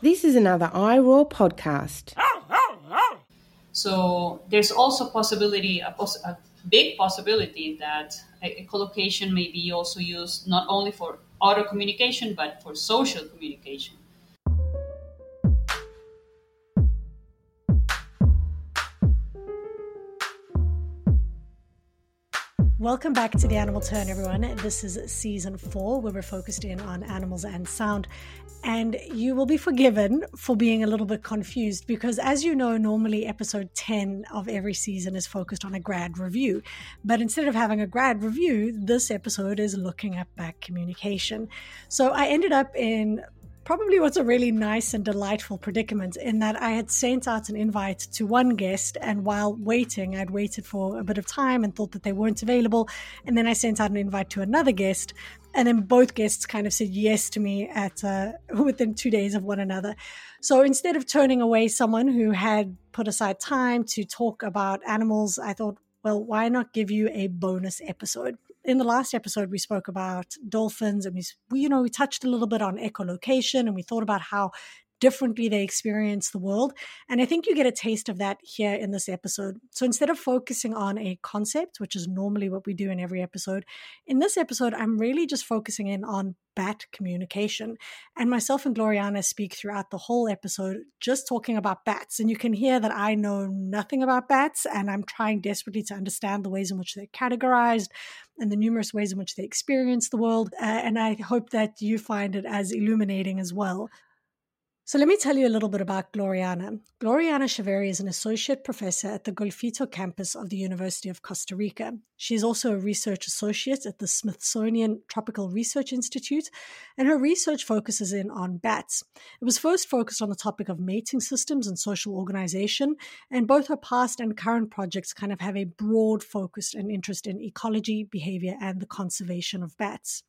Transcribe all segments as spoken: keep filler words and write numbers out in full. This is another iROAR podcast. So there's also possibility, a, poss- a big possibility that echolocation may be also used not only for auto communication, but for social communication. Welcome back to The Animal Turn, everyone. This is season four, where we're focused in on animals and sound. And you will be forgiven for being a little bit confused because, as you know, normally episode ten of every season is focused on a grad review. But instead of having a grad review, this episode is looking at back communication. So I ended up in probably what's a really nice and delightful predicament in that I had sent out an invite to one guest, and while waiting, I'd waited for a bit of time and thought that they weren't available. And then I sent out an invite to another guest, and then both guests kind of said yes to me at uh, within two days of one another. So instead of turning away someone who had put aside time to talk about animals, I thought, well, why not give you a bonus episode? In the last episode, we spoke about dolphins, and we, you know, we touched a little bit on echolocation, and we thought about how differently they experience the world. And I think you get a taste of that here in this episode. So instead of focusing on a concept, which is normally what we do in every episode, in this episode, I'm really just focusing in on bat communication. And myself and Gloriana speak throughout the whole episode just talking about bats. And you can hear that I know nothing about bats, and I'm trying desperately to understand the ways in which they're categorized and the numerous ways in which they experience the world. Uh, and I hope that you find it as illuminating as well. So let me tell you a little bit about Gloriana. Gloriana Chaverri is an associate professor at the Golfito campus of the University of Costa Rica. She is also a research associate at the Smithsonian Tropical Research Institute, and her research focuses in on bats. It was first focused on the topic of mating systems and social organization, and both her past and current projects kind of have a broad focus and interest in ecology, behavior, and the conservation of bats.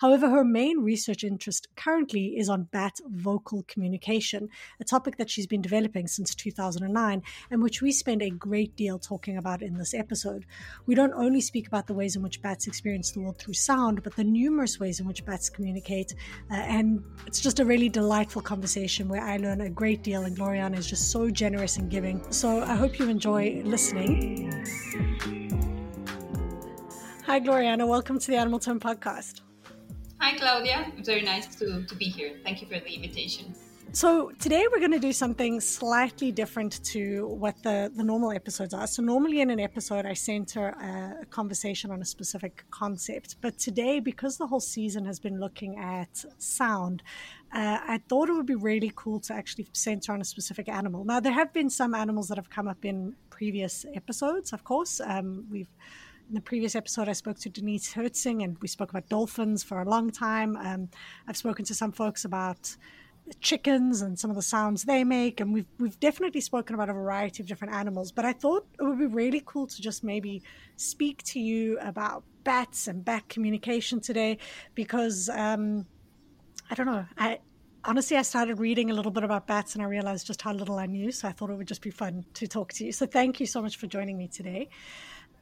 However, her main research interest currently is on bat vocal communication, a topic that she's been developing since two thousand nine and which we spend a great deal talking about in this episode. We don't only speak about the ways in which bats experience the world through sound, but the numerous ways in which bats communicate. Uh, and it's just a really delightful conversation where I learn a great deal, and Gloriana is just so generous and giving. So I hope you enjoy listening. Hi, Gloriana. Welcome to the Animal Turn podcast. Hi, Claudia. It's very nice to, to be here. Thank you for the invitation. So today we're going to do something slightly different to what the, the normal episodes are. So normally in an episode, I center a, a conversation on a specific concept. But today, because the whole season has been looking at sound, uh, I thought it would be really cool to actually center on a specific animal. Now, there have been some animals that have come up in previous episodes, of course. Um, we've In the previous episode, I spoke to Denise Herzing, and we spoke about dolphins for a long time. Um, I've spoken to some folks about chickens and some of the sounds they make, and we've we've definitely spoken about a variety of different animals. But I thought it would be really cool to just maybe speak to you about bats and bat communication today, because um, I don't know. I honestly I started reading a little bit about bats, and I realized just how little I knew. So I thought it would just be fun to talk to you. So thank you so much for joining me today.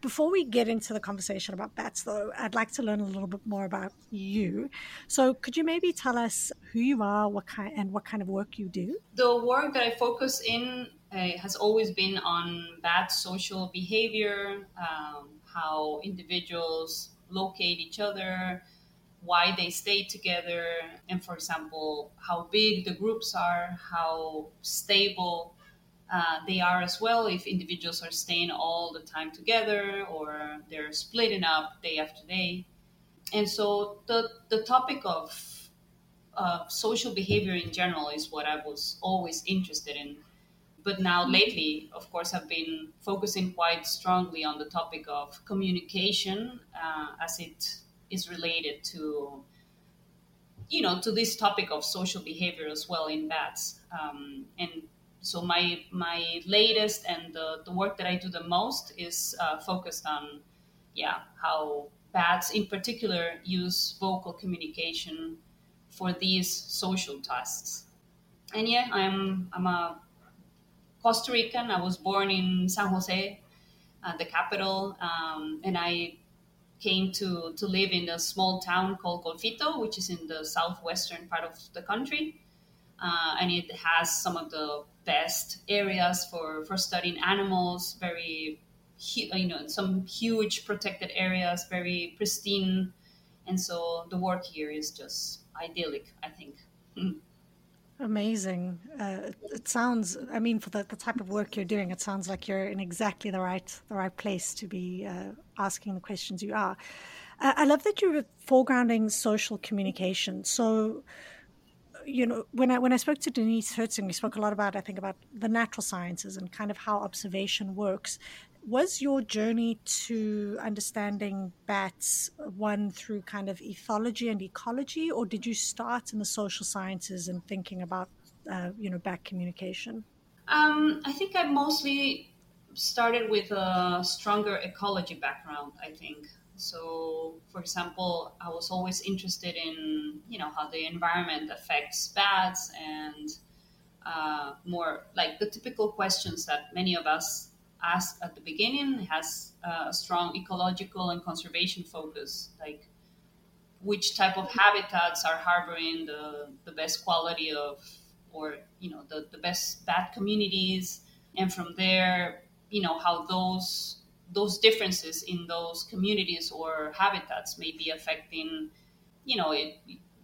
Before we get into the conversation about bats, though, I'd like to learn a little bit more about you. So could you maybe tell us who you are, what kind, and what kind of work you do? The work that I focus in uh, has always been on bat social behavior, um, how individuals locate each other, why they stay together, and, for example, how big the groups are, how stable Uh, they are as well. If individuals are staying all the time together or they're splitting up day after day. And so the the topic of uh, social behavior in general is what I was always interested in. But now lately, of course, I've been focusing quite strongly on the topic of communication uh, as it is related to, you know, to this topic of social behavior as well in bats. Um, and So my my latest and the, the work that I do the most is uh, focused on, yeah, how bats in particular use vocal communication for these social tasks. And yeah, I'm I'm a Costa Rican. I was born in San Jose, uh, the capital, um, and I came to, to live in a small town called Golfito, which is in the southwestern part of the country. uh, and it has some of the best areas for, for studying animals, very, you know, some huge protected areas, very pristine. And so the work here is just idyllic, I think. Mm. Amazing. Uh, it sounds, I mean, for the, the type of work you're doing, it sounds like you're in exactly the right the right place to be uh, asking the questions you are. Uh, I love that you're foregrounding social communication. So, you know, when I when I spoke to Denise Herzing, we spoke a lot about, I think, about the natural sciences and kind of how observation works. Was your journey to understanding bats one through kind of ethology and ecology, or did you start in the social sciences and thinking about, uh, you know, bat communication? Um, I think I mostly started with a stronger ecology background, I think. So, for example, I was always interested in, you know, how the environment affects bats and uh, more like the typical questions that many of us asked at the beginning. It has a strong ecological and conservation focus, like which type of habitats are harboring the, the best quality of, or, you know, the, the best bat communities. And from there, you know, how those those differences in those communities or habitats may be affecting, you know, it,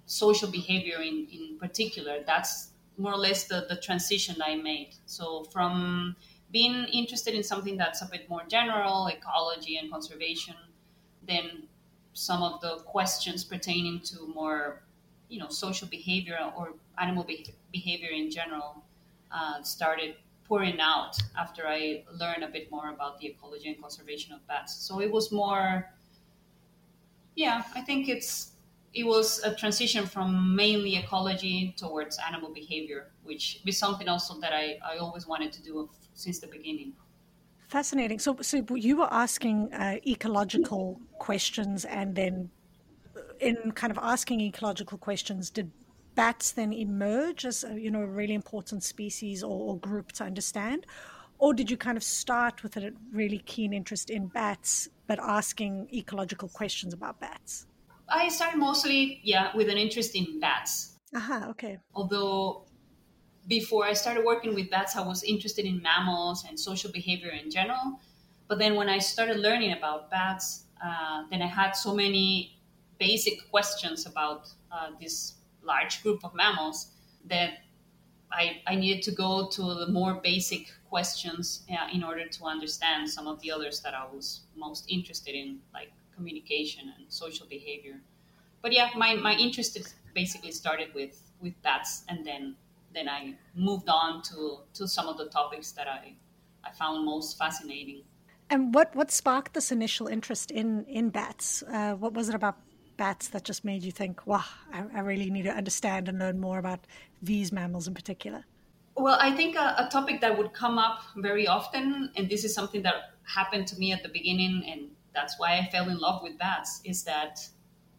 social behavior in, in particular. That's more or less the, the transition I made. So from being interested in something that's a bit more general, ecology and conservation, then some of the questions pertaining to more, you know, social behavior or animal be- behavior in general uh, started pouring out after I learned a bit more about the ecology and conservation of bats. So it was more, yeah, I think it's it was a transition from mainly ecology towards animal behavior, which is something also that I, I always wanted to do since the beginning. Fascinating. So, so you were asking uh, ecological questions, and then in kind of asking ecological questions, did bats then emerge as a, you know, a really important species or, or group to understand? Or did you kind of start with a really keen interest in bats, but asking ecological questions about bats? I started mostly, yeah, with an interest in bats. Aha, uh-huh, okay. Although before I started working with bats, I was interested in mammals and social behavior in general. But then when I started learning about bats, uh, then I had so many basic questions about uh, this large group of mammals that I, I needed to go to the more basic questions uh, in order to understand some of the others that I was most interested in, like communication and social behavior. But yeah, my, my interest basically started with, with bats, and then then I moved on to, to some of the topics that I, I found most fascinating. And what, what sparked this initial interest in, in bats? Uh, what was it about bats that just made you think, wow, I, I really need to understand and learn more about these mammals in particular? Well, I think a, a topic that would come up very often, and this is something that happened to me at the beginning, and that's why I fell in love with bats, is that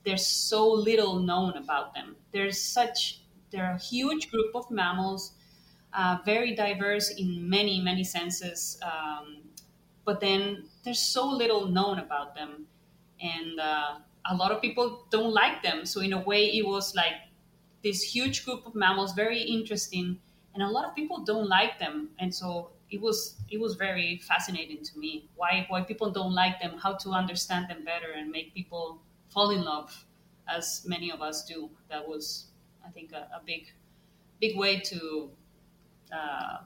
there's so little known about them. There's such, they're a huge group of mammals, uh, very diverse in many, many senses, um, but then there's so little known about them. And, uh, a lot of people don't like them. So in a way, it was like this huge group of mammals, very interesting, and a lot of people don't like them. And so it was it was very fascinating to me. Why why people don't like them, how to understand them better and make people fall in love, as many of us do. That was, I think, a, a big big way to uh,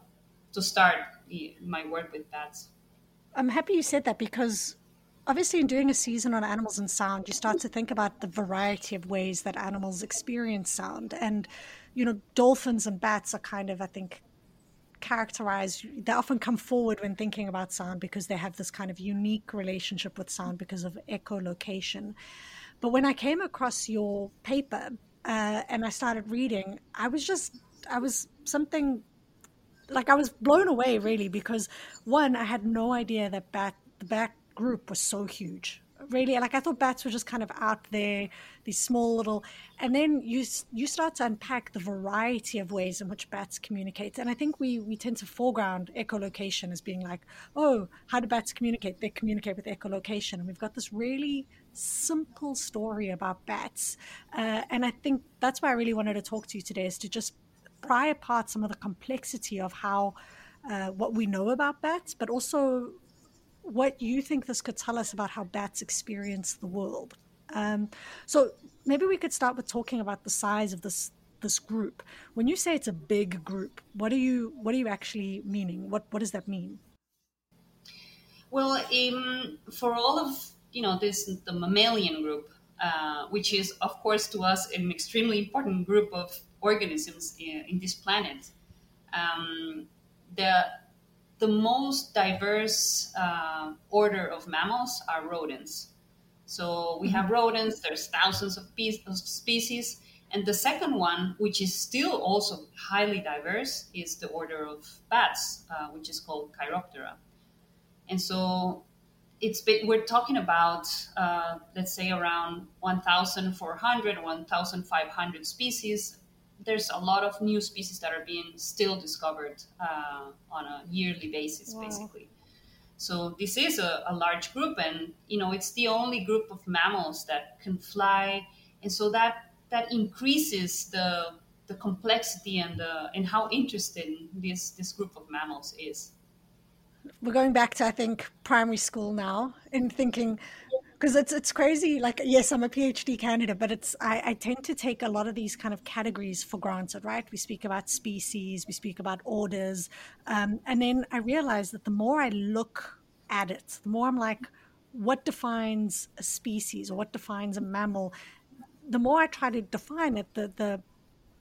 to start my work with bats. I'm happy you said that, because obviously, in doing a season on animals and sound, you start to think about the variety of ways that animals experience sound. And, you know, dolphins and bats are kind of, I think, characterized. They often come forward when thinking about sound because they have this kind of unique relationship with sound because of echolocation. But when I came across your paper uh, and I started reading, I was just, I was something, like I was blown away, really, because one, I had no idea that bat, the bat, group was so huge, really. Like, I thought bats were just kind of out there, these small little, and then you you start to unpack the variety of ways in which bats communicate. And I think we we tend to foreground echolocation as being like, oh, how do bats communicate? They communicate with echolocation. And we've got this really simple story about bats, uh, and I think that's why I really wanted to talk to you today, is to just pry apart some of the complexity of how uh, what we know about bats, but also what you think this could tell us about how bats experience the world. Um, so maybe we could start with talking about the size of this this group. When you say it's a big group, what are you what are you actually meaning? What what does that mean? Well, um, for all of you know this the mammalian group, uh, which is of course to us an extremely important group of organisms in, in this planet, um, the the most diverse uh, order of mammals are rodents. So we have rodents, there's thousands of species. And the second one, which is still also highly diverse, is the order of bats, uh, which is called Chiroptera. And so it's been, we're talking about, uh, let's say, around fourteen hundred, fifteen hundred species. There's a lot of new species that are being still discovered uh, on a yearly basis, wow. basically. So this is a, a large group, and you know it's the only group of mammals that can fly, and so that that increases the the complexity and the and how interesting this this group of mammals is. We're going back to I think primary school now in thinking, because it's it's crazy. Like yes, I'm a PhD candidate, but it's I, I tend to take a lot of these kind of categories for granted, right? We speak about species, we speak about orders, um, and then I realize that the more I look at it, the more I'm like, what defines a species or what defines a mammal? The more I try to define it, the the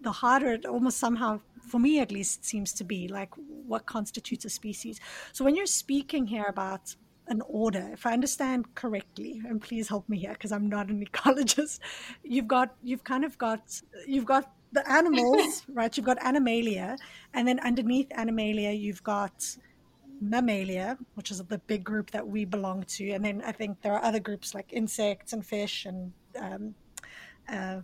the harder it almost somehow, for me at least, seems to be. Like what constitutes a species? So when you're speaking here about an order, if I understand correctly, and please help me here because I'm not an ecologist, you've got you've kind of got you've got the animals, right? You've got Animalia, and then underneath Animalia you've got Mammalia, which is the big group that we belong to, and then I think there are other groups like insects and fish, and um, uh,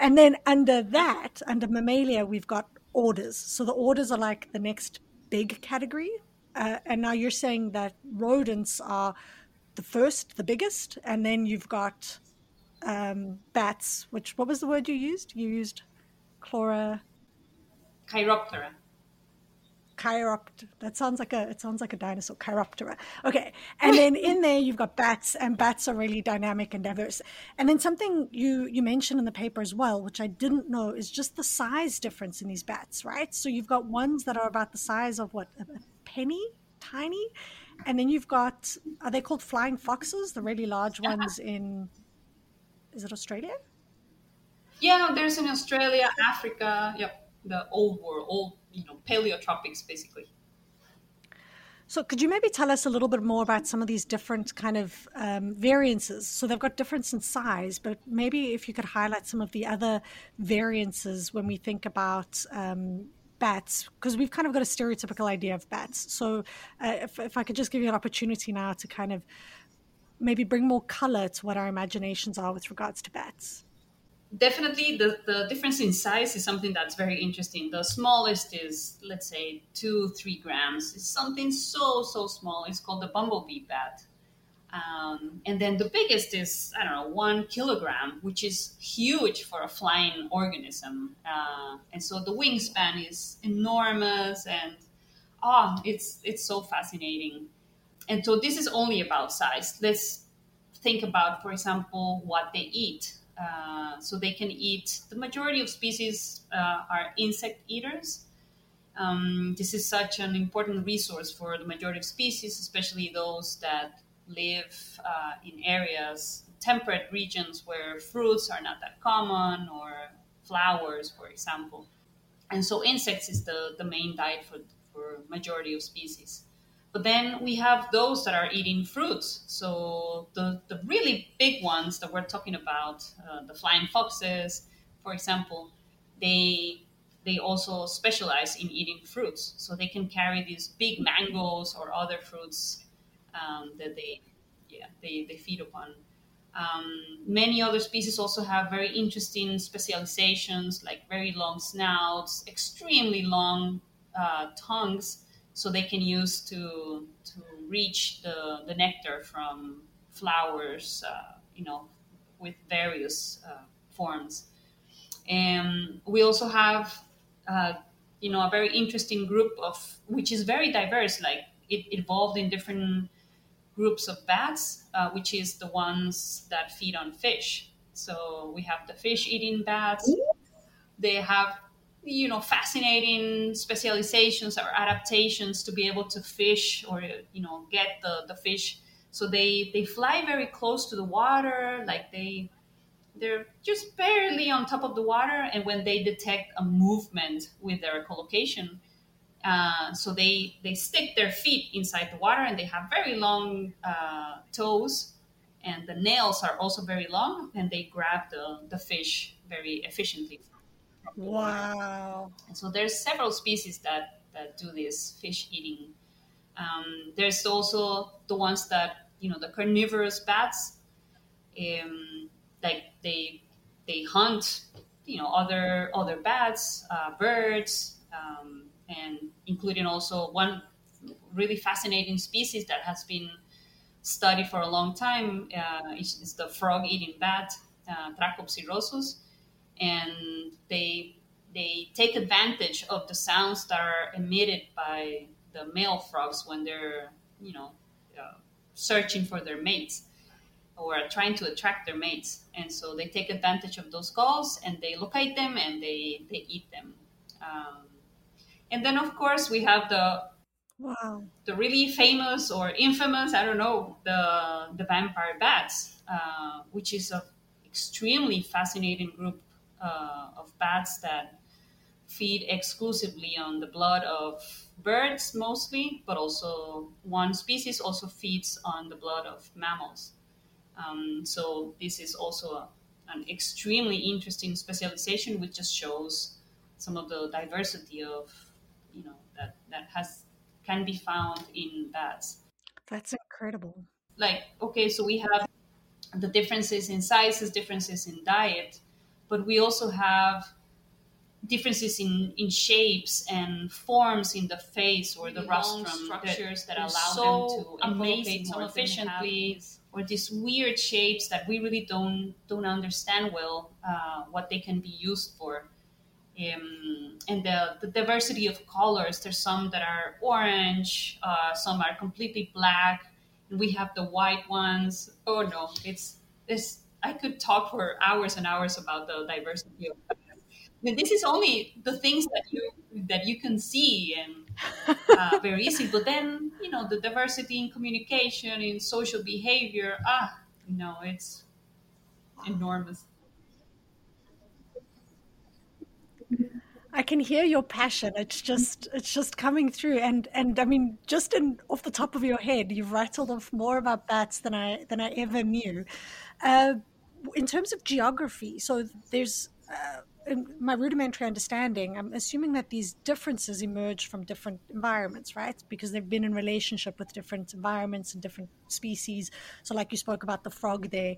and then under that, under Mammalia, we've got orders. So the orders are like the next big category. Uh, and now you're saying that rodents are the first, the biggest, and then you've got um, bats, which, what was the word you used? You used chlora... Chiroptera. Chiroptera. That sounds like a, it sounds like a dinosaur, Chiroptera. Okay. And then in there you've got bats, and bats are really dynamic and diverse. And then something you, you mentioned in the paper as well, which I didn't know, is just the size difference in these bats, right? So you've got ones that are about the size of what? Penny, tiny, and then you've got, are they called flying foxes, the really large ones in, is it Australia? Yeah, there's in Australia, Africa, yep, the old world, old, you know, paleotropics basically. So could you maybe tell us a little bit more about some of these different kind of um, variances? So they've got difference in size, but maybe if you could highlight some of the other variances when we think about um bats, because we've kind of got a stereotypical idea of bats. So uh, if, if I could just give you an opportunity now to kind of maybe bring more color to what our imaginations are with regards to bats. Definitely the, the difference in size is something that's very interesting. The smallest is, let's say, two, three grams. It's something so, so small. It's called the bumblebee bat. Um, and then the biggest is, I don't know, one kilogram, which is huge for a flying organism. Uh, and so the wingspan is enormous, and oh, it's it's so fascinating. And so this is only about size. Let's think about, for example, what they eat. Uh, so they can eat, the majority of species uh, are insect eaters. Um, this is such an important resource for the majority of species, especially those that live uh, in areas, temperate regions where fruits are not that common, or flowers, for example. And so insects is the, the main diet for for majority of species. But then we have those that are eating fruits. So the, the really big ones that we're talking about, uh, the flying foxes, for example, they they also specialize in eating fruits. So they can carry these big mangoes or other fruits Um, that they, yeah, they, they feed upon. Um, many other species also have very interesting specializations, like very long snouts, extremely long uh, tongues, so they can use to to reach the, the nectar from flowers, uh, you know, with various uh, forms. And we also have uh, you know, a very interesting group of, which is very diverse, like it evolved in different groups of bats, uh, which is the ones that feed on fish. So we have the fish-eating bats. They have, you know, fascinating specializations or adaptations to be able to fish or, you know, get the, the fish. So they, they fly very close to the water, like they, they're just barely on top of the water. And when they detect a movement with their echolocation, uh, so they, they stick their feet inside the water, and they have very long uh, toes, and the nails are also very long, and they grab the, the fish very efficiently. Wow. And so there's several species that, that do this fish eating. Um, there's also the ones that, you know, the carnivorous bats, um, like they they hunt, you know, other other bats, uh, birds, um, and including also one really fascinating species that has been studied for a long time uh, is, is the frog-eating bat, uh, Trachops cirrhosus, and they they take advantage of the sounds that are emitted by the male frogs when they're, you know, uh, searching for their mates or trying to attract their mates. And so they take advantage of those calls, and they locate them, and they, they eat them. Um, and then, of course, we have the wow. the really famous or infamous, I don't know, the the vampire bats, uh, which is a extremely fascinating group uh, of bats that feed exclusively on the blood of birds mostly, but also one species also feeds on the blood of mammals. Um, so this is also a, an extremely interesting specialization, which just shows some of the diversity of, you know, that, that has can be found in bats. That's incredible. Like, okay, so we have the differences in sizes, differences in diet, but we also have differences in, in shapes and forms in the face or the rostrum, structures that, that allow so them to echolocate so efficiently, or these weird shapes that we really don't don't understand well uh, what they can be used for. Um, and the, the diversity of colors, there's some that are orange, uh, some are completely black, and we have the white ones. Oh no, it's this. I could talk for hours and hours about the diversity of But this is only the things that you that you can see and uh, very easy. But then, you know, the diversity in communication, in social behavior, ah, you know, it's enormous. I can hear your passion. It's just it's just coming through. And and I mean, just in off the top of your head, you've rattled off more about bats than I than I ever knew. Uh, in terms of geography, so there's. Uh, In my rudimentary understanding, I'm assuming that these differences emerge from different environments, right? Because they've been in relationship with different environments and different species. So like you spoke about the frog there,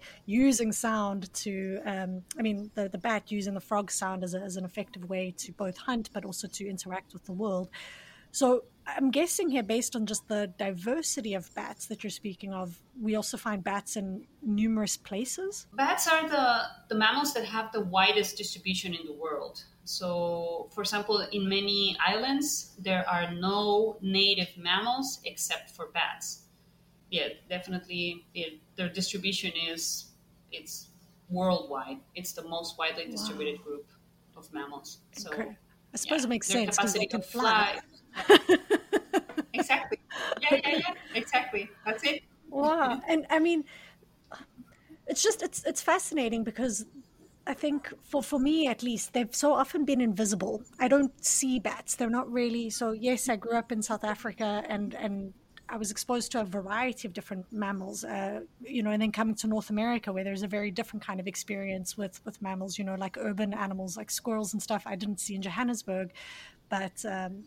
using sound to, um, I mean, the, the bat using the frog sound as, a, as an effective way to both hunt, but also to interact with the world. So I'm guessing here, based on just the diversity of bats that you're speaking of, we also find bats in numerous places? Bats are the, the mammals that have the widest distribution in the world. So, for example, in many islands, there are no native mammals except for bats. Yeah, definitely it, their distribution is it's worldwide. It's the most widely distributed wow. group of mammals. So, okay. I suppose yeah, it makes sense because they can fly. fly exactly. Yeah, yeah, yeah. Exactly. That's it. Wow. And I mean, it's just it's it's fascinating because I think for, for me at least, they've so often been invisible. I don't see bats. They're not really. So yes, I grew up in South Africa and and I was exposed to a variety of different mammals, uh, you know, and then coming to North America where there's a very different kind of experience with with mammals, you know, like urban animals like squirrels and stuff I didn't see in Johannesburg, but. Um,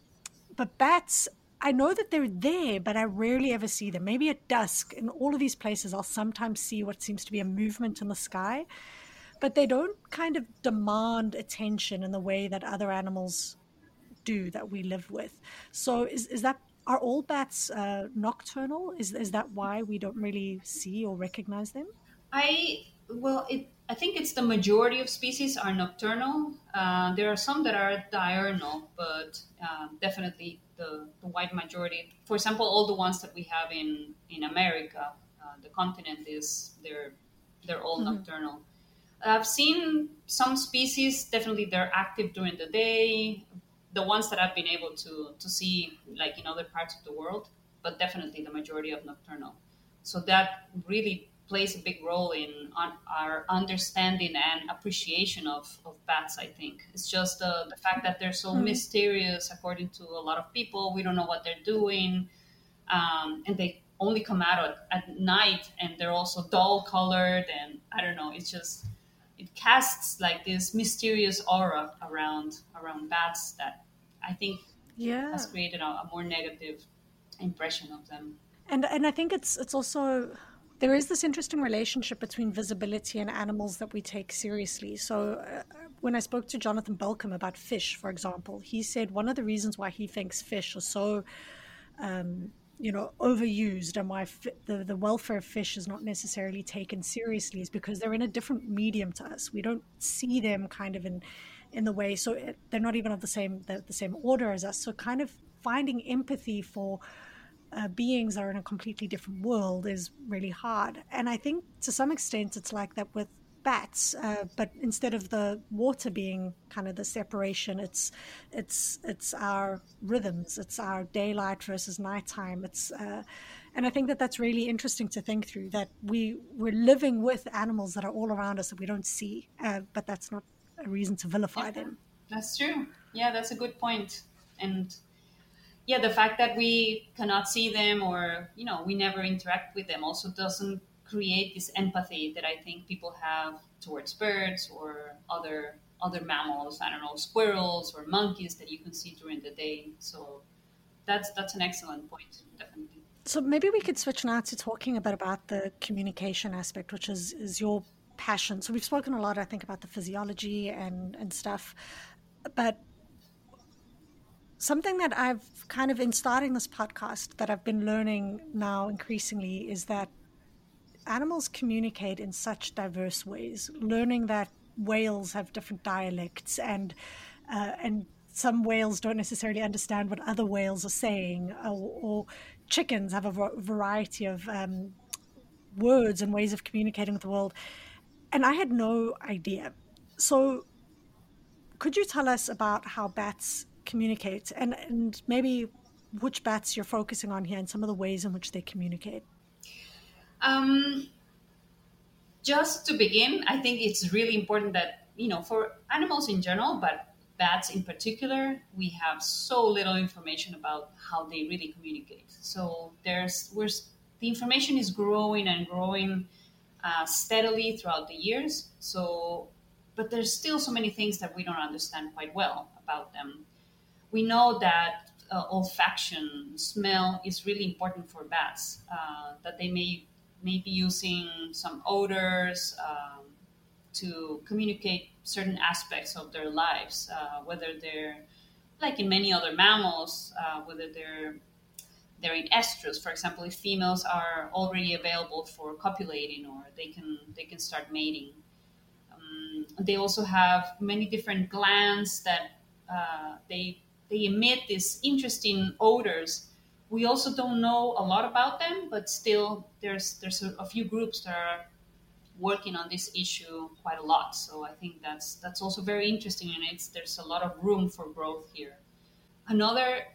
But bats, I know that they're there, but I rarely ever see them. Maybe at dusk in all of these places, I'll sometimes see what seems to be a movement in the sky, but they don't kind of demand attention in the way that other animals do that we live with. So is, is that, are all bats uh, nocturnal? Is, is that why we don't really see or recognize them? I, well, it I think it's the majority of species are nocturnal. Uh, there are some that are diurnal, but uh, definitely the, the wide majority. For example, all the ones that we have in, in America, uh, the continent is, they're, they're all mm-hmm. nocturnal. I've seen some species, definitely they're active during the day, the ones that I've been able to, to see like in other parts of the world, but definitely the majority of nocturnal. So that really plays a big role in on our understanding and appreciation of, of bats, I think. It's just uh, the fact that they're so mm-hmm. mysterious, according to a lot of people. We don't know what they're doing. Um, and they only come out at, at night, and they're also dull colored. And I don't know, it's just, it casts like this mysterious aura around around bats that I think yeah. has created a, a more negative impression of them. And and I think it's it's also, there is this interesting relationship between visibility and animals that we take seriously. So uh, when I spoke to Jonathan Balcombe about fish, for example, he said one of the reasons why he thinks fish are so, um, you know, overused and why f- the, the welfare of fish is not necessarily taken seriously is because they're in a different medium to us. We don't see them kind of in in the way, so it, they're not even of the same the, the same order as us. So kind of finding empathy for Uh, beings that are in a completely different world is really hard. And I think to some extent it's like that with bats, uh, but instead of the water being kind of the separation, it's it's it's our rhythms, it's our daylight versus nighttime. It's uh, and I think that that's really interesting to think through, that we we're living with animals that are all around us that we don't see, uh, but that's not a reason to vilify yeah, them. That's true. Yeah, that's a good point. And yeah, the fact that we cannot see them or, you know, we never interact with them also doesn't create this empathy that I think people have towards birds or other other mammals, I don't know, squirrels or monkeys that you can see during the day. So that's that's an excellent point, definitely. So maybe we could switch now to talking a bit about the communication aspect, which is, is your passion. So we've spoken a lot, I think, about the physiology and, and stuff, but something that I've kind of, in starting this podcast, that I've been learning now increasingly is that animals communicate in such diverse ways. Learning that whales have different dialects and uh, and some whales don't necessarily understand what other whales are saying, or, or chickens have a variety of um, words and ways of communicating with the world. And I had no idea. So could you tell us about how bats communicate and, and maybe which bats you're focusing on here and some of the ways in which they communicate? Um, just to begin, I think it's really important that, you know, for animals in general, but bats in particular, we have so little information about how they really communicate. So there's, we're, the information is growing and growing uh, steadily throughout the years. So, but there's still so many things that we don't understand quite well about them. We know that uh, olfaction, smell, is really important for bats, uh, that they may, may be using some odors um, to communicate certain aspects of their lives, uh, whether they're, like in many other mammals, uh, whether they're, they're in estrus. For example, if females are already available for copulating, or they can, they can start mating. Um, they also have many different glands that uh, they... they emit these interesting odors. We also don't know a lot about them, but still there's there's a, a few groups that are working on this issue quite a lot. So I think that's that's also very interesting, and it's there's a lot of room for growth here. Another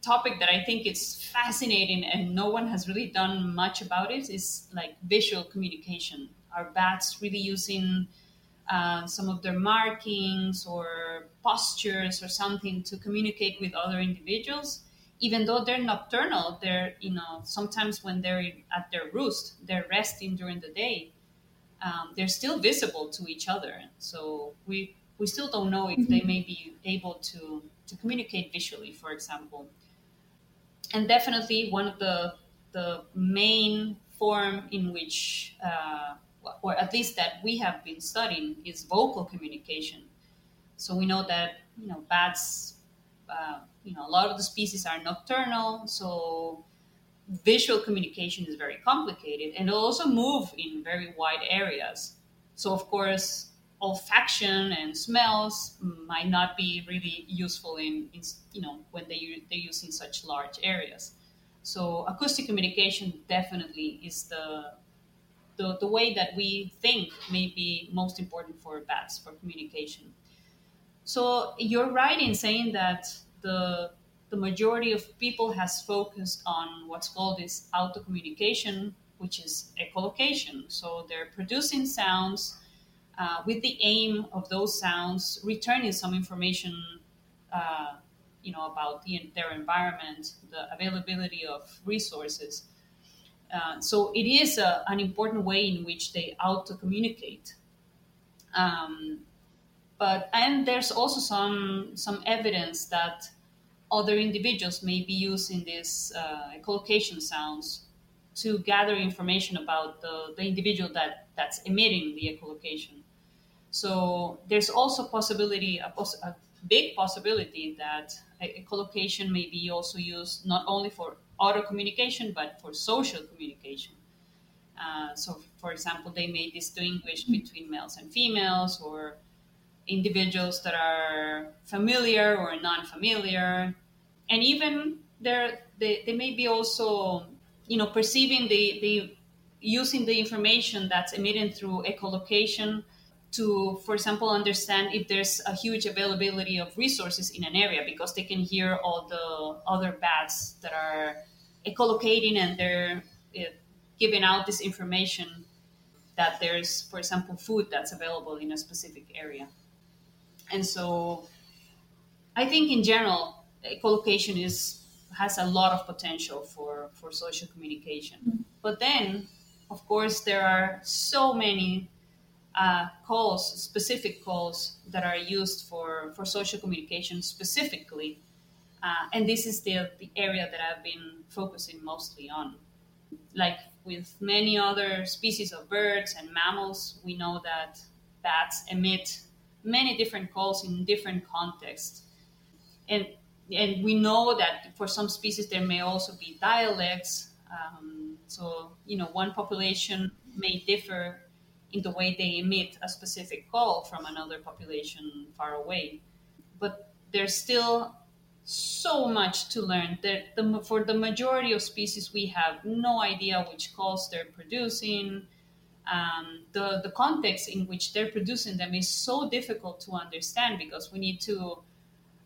topic that I think is fascinating and no one has really done much about it is like visual communication. Are bats really using Uh, some of their markings or postures or something to communicate with other individuals? Even though they're nocturnal, they're, you know, sometimes when they're at their roost, they're resting during the day. Um, they're still visible to each other. So we we still don't know if mm-hmm. they may be able to, to communicate visually, for example. And definitely one of the, the main form in which... Uh, or at least that we have been studying, is vocal communication. So we know that, you know, bats, uh, you know, a lot of the species are nocturnal, so visual communication is very complicated, and it'll also move in very wide areas. So, of course, olfaction and smells might not be really useful in, in you know, when they they use in such large areas. So acoustic communication definitely is the the, the way that we think may be most important for bats, for communication. So you're right in saying that the the majority of people has focused on what's called this auto-communication, which is echolocation. So they're producing sounds uh, with the aim of those sounds returning some information, uh, you know, about the, their environment, the availability of resources. Uh, so it is a, an important way in which they auto-communicate. Um, but and there's also some some evidence that other individuals may be using these uh, echolocation sounds to gather information about the, the individual that, that's emitting the echolocation. So there's also possibility, a, poss- a big possibility that echolocation may be also used not only for auto communication, but for social communication. Uh, so, for example, they may distinguish between males and females, or individuals that are familiar or non-familiar. And even there, they, they may be also... you know, perceiving the, the using the information that's emitted through echolocation to, for example, understand if there's a huge availability of resources in an area, because they can hear all the other bats that are echolocating and they're uh, giving out this information that there's, for example, food that's available in a specific area. And so I think in general, echolocation is has a lot of potential for, for social communication. Mm-hmm. But then, of course, there are so many uh, calls, specific calls that are used for, for social communication specifically. Uh, and this is the, the area that I've been focusing mostly on. Like with many other species of birds and mammals, we know that bats emit many different calls in different contexts. And And we know that for some species, there may also be dialects. Um, so, you know, one population may differ in the way they emit a specific call from another population far away. But there's still so much to learn. There, the, for the majority of species, we have no idea which calls they're producing. Um, the, the context in which they're producing them is so difficult to understand, because we need to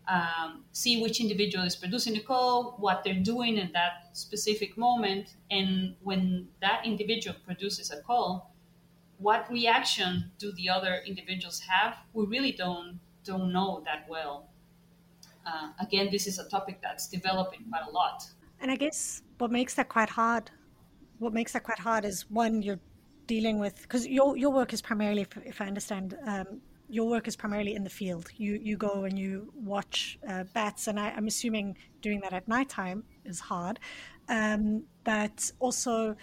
Um, see which individual is producing the call, what they're doing in that specific moment, and when that individual produces a call, what reaction do the other individuals have? We really don't don't know that well. Uh, again, this is a topic that's developing quite a lot. And I guess what makes that quite hard, what makes that quite hard is, one, you're dealing with, because your your work is primarily, if, if I understand. Um, Your work is primarily in the field. You you go and you watch uh, bats, and I, I'm assuming doing that at nighttime is hard. Um, but also,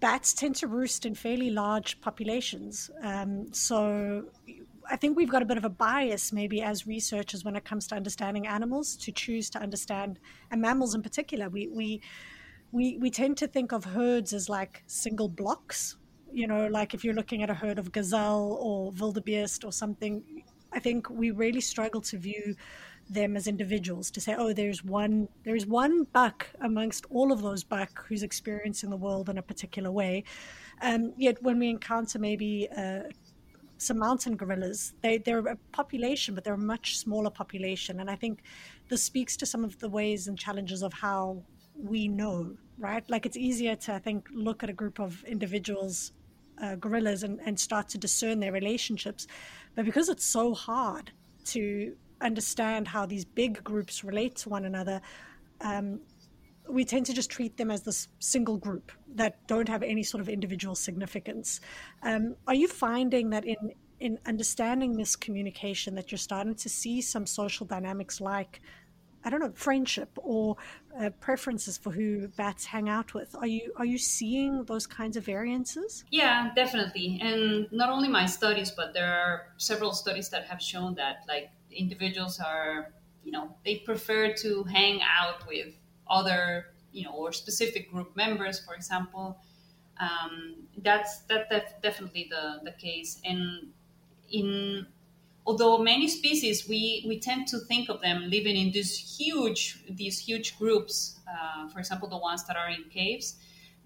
bats tend to roost in fairly large populations. Um, so I think we've got a bit of a bias, maybe as researchers, when it comes to understanding animals, to choose to understand, and mammals in particular. We we we, we tend to think of herds as like single blocks. You know, like if you're looking at a herd of gazelle or wildebeest or something, I think we really struggle to view them as individuals, to say, oh, there's one there's one buck amongst all of those buck who's experiencing the world in a particular way. Um, yet when we encounter maybe uh, some mountain gorillas, they, they're a population, but they're a much smaller population. And I think this speaks to some of the ways and challenges of how we know, right? Like it's easier to, I think, look at a group of individuals, Uh, gorillas and, and start to discern their relationships. But because it's so hard to understand how these big groups relate to one another, um, we tend to just treat them as this single group that don't have any sort of individual significance. Um, are you finding that in, in understanding this communication that you're starting to see some social dynamics like, I don't know, friendship or uh, preferences for who bats hang out with? Are you are you seeing those kinds of variances? Yeah, definitely. And not only my studies, but there are several studies that have shown that, like, individuals are, you know, they prefer to hang out with other, you know, or specific group members, for example, Um, that's that def- definitely the, the case. And in although many species, we, we tend to think of them living in these huge these huge groups. Uh, for example, the ones that are in caves.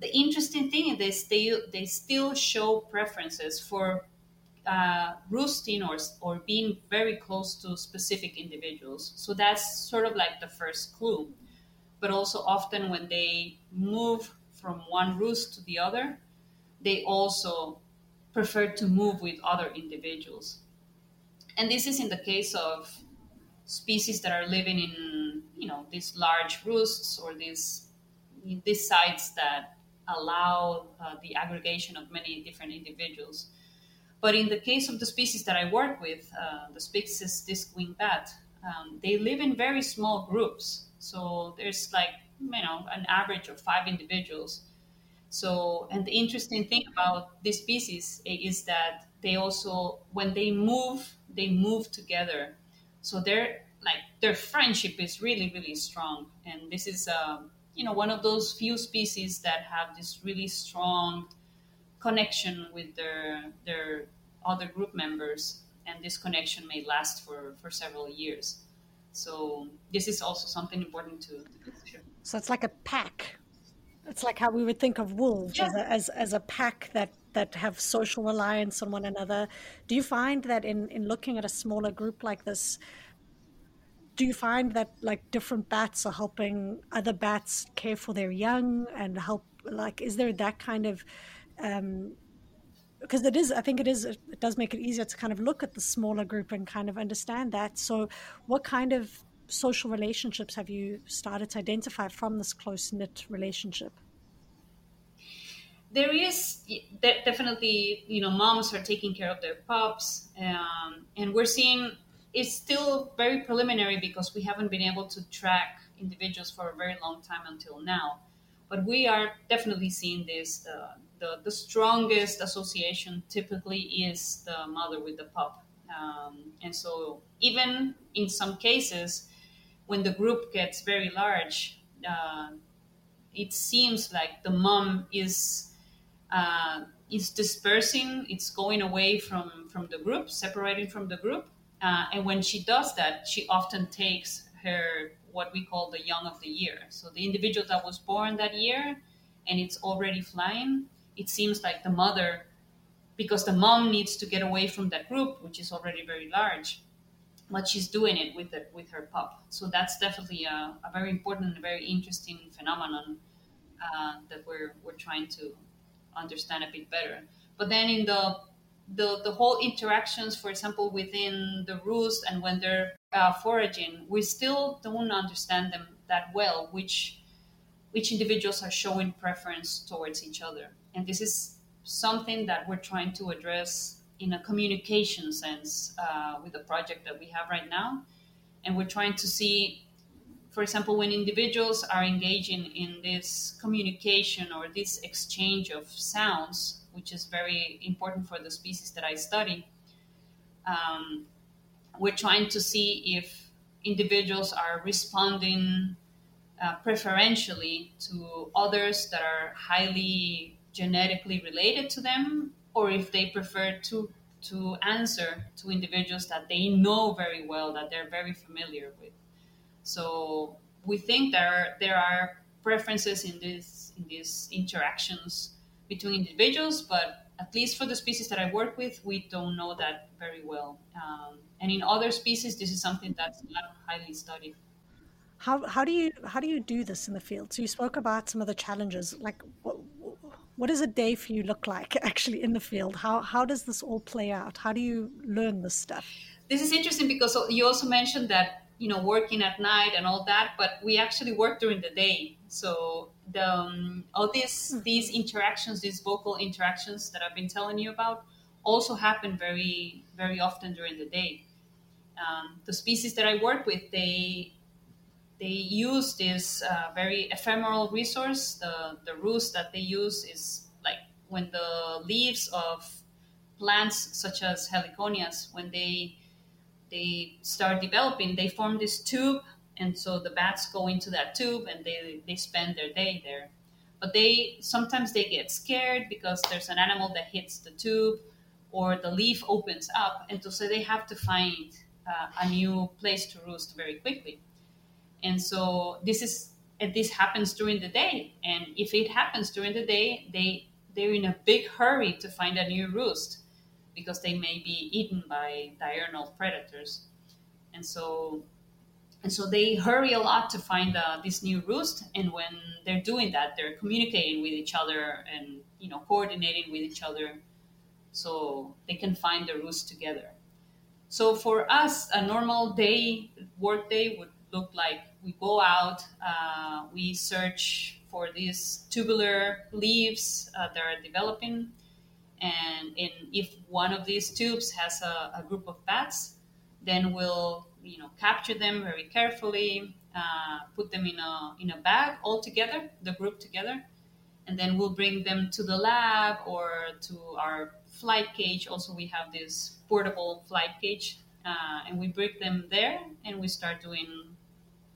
The interesting thing is they still they still show preferences for uh, roosting or or being very close to specific individuals. So that's sort of like the first clue. But also often when they move from one roost to the other, they also prefer to move with other individuals. And this is in the case of species that are living in, you know, these large roosts or these these sites that allow uh, the aggregation of many different individuals. But in the case of the species that I work with, uh, the Spix's disc-winged bat, um, they live in very small groups. So there's like, you know, an average of five individuals. So, and the interesting thing about this species is that they also, when they move, they move together. So their like their friendship is really, really strong. And this is, uh, you know, one of those few species that have this really strong connection with their their other group members. And this connection may last for, for several years. So this is also something important to, to consider. So it's like a pack. It's like how we would think of wolves, yeah. as, a, as as a pack that, that have social reliance on one another. Do you find that in, in looking at a smaller group like this, do you find that like different bats are helping other bats care for their young and help, like, is there that kind of, um, because it is, I think it is, it does make it easier to kind of look at the smaller group and kind of understand that. So what kind of social relationships have you started to identify from this close-knit relationship? There is definitely, you know, moms are taking care of their pups, um, and we're seeing it's still very preliminary because we haven't been able to track individuals for a very long time until now. But we are definitely seeing this. Uh, the, the strongest association typically is the mother with the pup. Um, and so even in some cases, when the group gets very large, uh, it seems like the mom is uh, is dispersing, it's going away from, from the group, separating from the group. Uh, and when she does that, she often takes her, what we call the young of the year. So the individual that was born that year and it's already flying, it seems like the mother, because the mom needs to get away from that group, which is already very large, but she's doing it with the, with her pup. So that's definitely a, a very important and very interesting phenomenon uh, that we're we're trying to understand a bit better. But then in the the, the whole interactions, for example, within the roost and when they're uh, foraging, we still don't understand them that well, which which individuals are showing preference towards each other. And this is something that we're trying to address in a communication sense uh, with the project that we have right now. And we're trying to see, for example, when individuals are engaging in this communication or this exchange of sounds, which is very important for the species that I study, um, we're trying to see if individuals are responding uh, preferentially to others that are highly genetically related to them, or if they prefer to to answer to individuals that they know very well, that they're very familiar with. So we think there are, there are preferences in this in these interactions between individuals, but at least for the species that I work with, we don't know that very well. Um, and in other species, this is something that's not highly studied. How how do you how do you do this in the field? So you spoke about some of the challenges, like what, What does a day for you look like actually in the field? How how does this all play out? How do you learn this stuff? This is interesting because you also mentioned that, you know, working at night and all that, but we actually work during the day. So the um, all these these interactions, these vocal interactions that I've been telling you about also happen very, very often during the day. Um, the species that I work with, they... They use this uh, very ephemeral resource. The the roost that they use is like when the leaves of plants such as Heliconias, when they they start developing, they form this tube, and so the bats go into that tube and they, they spend their day there. But they sometimes they get scared because there's an animal that hits the tube or the leaf opens up. And so they have to find uh, a new place to roost very quickly. And so this is and this happens during the day. And if it happens during the day, they, they're in a big hurry to find a new roost because they may be eaten by diurnal predators. And so and so they hurry a lot to find uh, this new roost. And when they're doing that, they're communicating with each other and, you know, coordinating with each other so they can find the roost together. So for us, a normal day, work day would look like we go out, uh, we search for these tubular leaves uh, that are developing. And in, if one of these tubes has a, a group of bats, then we'll, you know, capture them very carefully, uh, put them in a in a bag all together, the group together, and then we'll bring them to the lab or to our flight cage. Also, we have this portable flight cage, uh, and we bring them there, and we start doing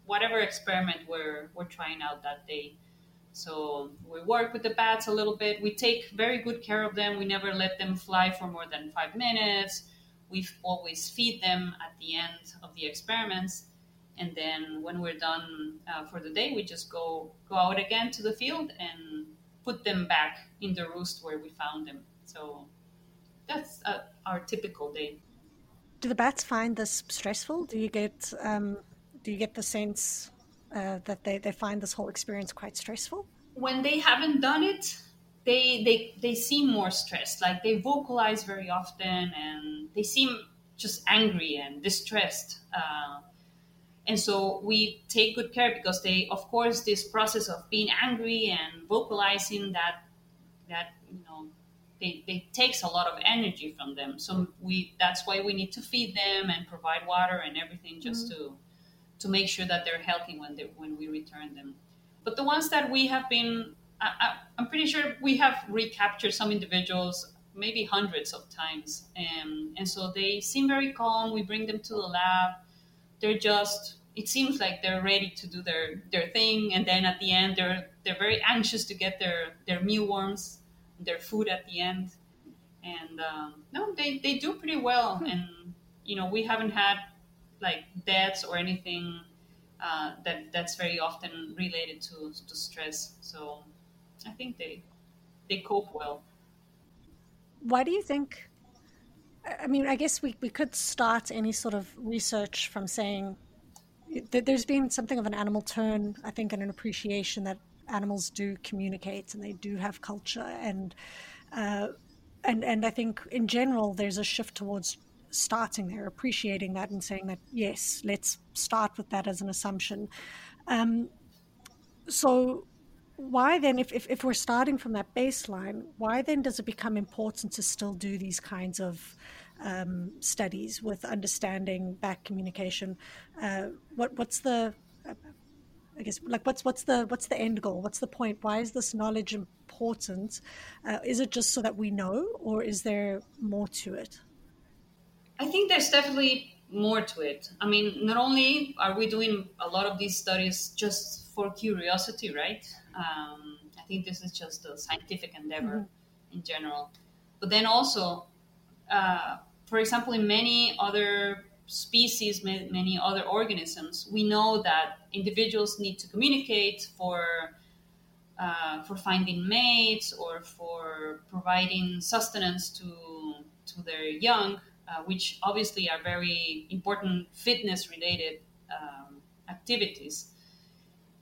whatever experiment we're we're trying out that day. So we work with the bats a little bit. We take very good care of them. We never let them fly for more than five minutes. We always feed them at the end of the experiments. And then when we're done uh, for the day, we just go, go out again to the field and put them back in the roost where we found them. So that's uh, our typical day. Do the bats find this stressful? Do you get um, do you get the sense uh, that they, they find this whole experience quite stressful? When they haven't done it, They, they they seem more stressed, like they vocalize very often and they seem just angry and distressed. Uh, and so we take good care because they, of course, this process of being angry and vocalizing that, that you know, they, they takes a lot of energy from them. So we that's why we need to feed them and provide water and everything just mm-hmm. to to make sure that they're healthy when, they, when we return them. But the ones that we have been... I, I'm pretty sure we have recaptured some individuals, maybe hundreds of times. Um, and so they seem very calm. We bring them to the lab. They're just, it seems like they're ready to do their, their thing. And then at the end, they're they're very anxious to get their, their mealworms, their food at the end. And um, no, they, they do pretty well. And, you know, we haven't had like deaths or anything uh, that that's very often related to, to stress. So... I think they they cope well. Why do you think, I mean, I guess we, we could start any sort of research from saying that there's been something of an animal turn, I think, and an appreciation that animals do communicate and they do have culture. And, uh, and, and I think in general, there's a shift towards starting there, appreciating that and saying that, yes, let's start with that as an assumption. Um, so... Why then, if, if if we're starting from that baseline, why then does it become important to still do these kinds of um, studies with understanding back communication? Uh, what what's the, I guess, like what's what's the what's the end goal? What's the point? Why is this knowledge important? Uh, is it just so that we know, or is there more to it? I think there's definitely more to it. I mean, not only are we doing a lot of these studies just for curiosity, right? Um, I think this is just a scientific endeavor mm-hmm. in general. But then also, uh, for example, in many other species, many other organisms, we know that individuals need to communicate for uh, for finding mates or for providing sustenance to to their young, uh, which obviously are very important fitness-related um, activities.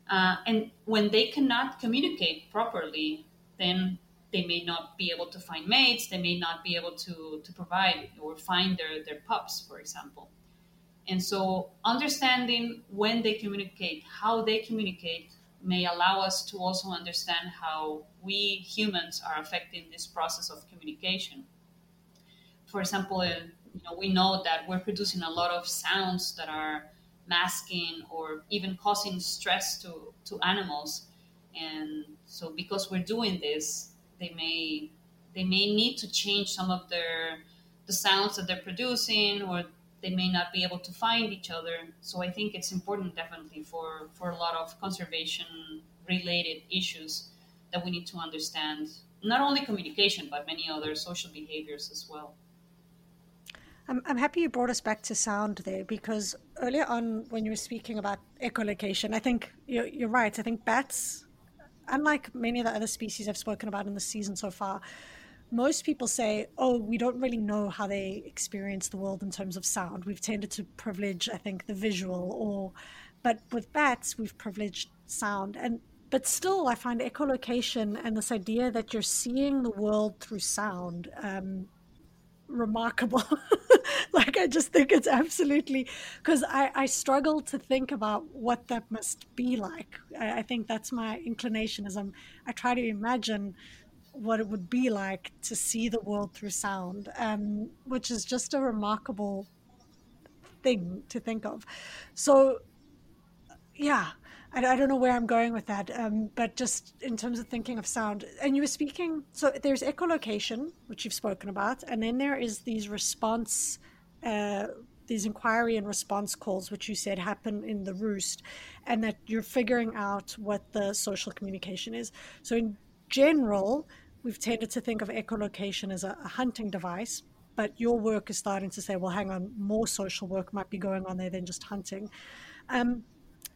Uh, and when they cannot communicate properly, then they may not be able to find mates. They may not be able to, to provide or find their, their pups, for example. And so understanding when they communicate, how they communicate, may allow us to also understand how we humans are affecting this process of communication. For example, you know, we know that we're producing a lot of sounds that are masking or even causing stress to, to animals. And so because we're doing this, they may they may need to change some of their the sounds that they're producing, or they may not be able to find each other. So I think it's important definitely for, for a lot of conservation related issues that we need to understand not only communication, but many other social behaviors as well. I'm, I'm happy you brought us back to sound there, because earlier on when you were speaking about echolocation, I think you're, you're right. I think bats, unlike many of the other species I've spoken about in the season so far, most people say, oh, we don't really know how they experience the world in terms of sound. We've tended to privilege, I think, the visual, or, but with bats, we've privileged sound. And but still, I find echolocation and this idea that you're seeing the world through sound um, remarkable. Like, I just think it's absolutely, because I, I struggle to think about what that must be like. I, I think that's my inclination, is I'm, I try to imagine what it would be like to see the world through sound, um, which is just a remarkable thing to think of. So, yeah, I, I don't know where I'm going with that, um, but just in terms of thinking of sound, and you were speaking, so there's echolocation, which you've spoken about, and then there is these response, uh, these inquiry and response calls, which you said happen in the roost, and that you're figuring out what the social communication is. So in general, we've tended to think of echolocation as a, a hunting device, but your work is starting to say, well, hang on, more social work might be going on there than just hunting. Um,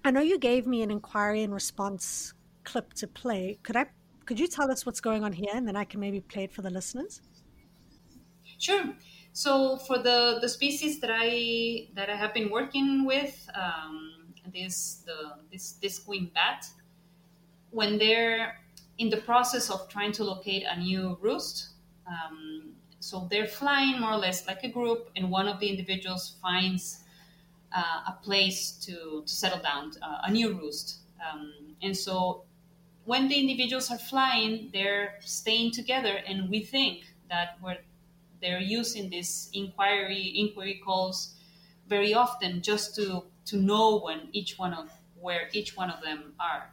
I know you gave me an inquiry and response clip to play. Could I? Could you tell us what's going on here, and then I can maybe play it for the listeners? Sure. So for the, the species that I that I have been working with, um, this the this disc-winged bat, when they're in the process of trying to locate a new roost. Um, so they're flying more or less like a group, and one of the individuals finds uh, a place to, to settle down, uh, a new roost. Um, and so when the individuals are flying, they're staying together, and we think that we're, they're using these inquiry inquiry calls very often just to, to know when each one of where each one of them are.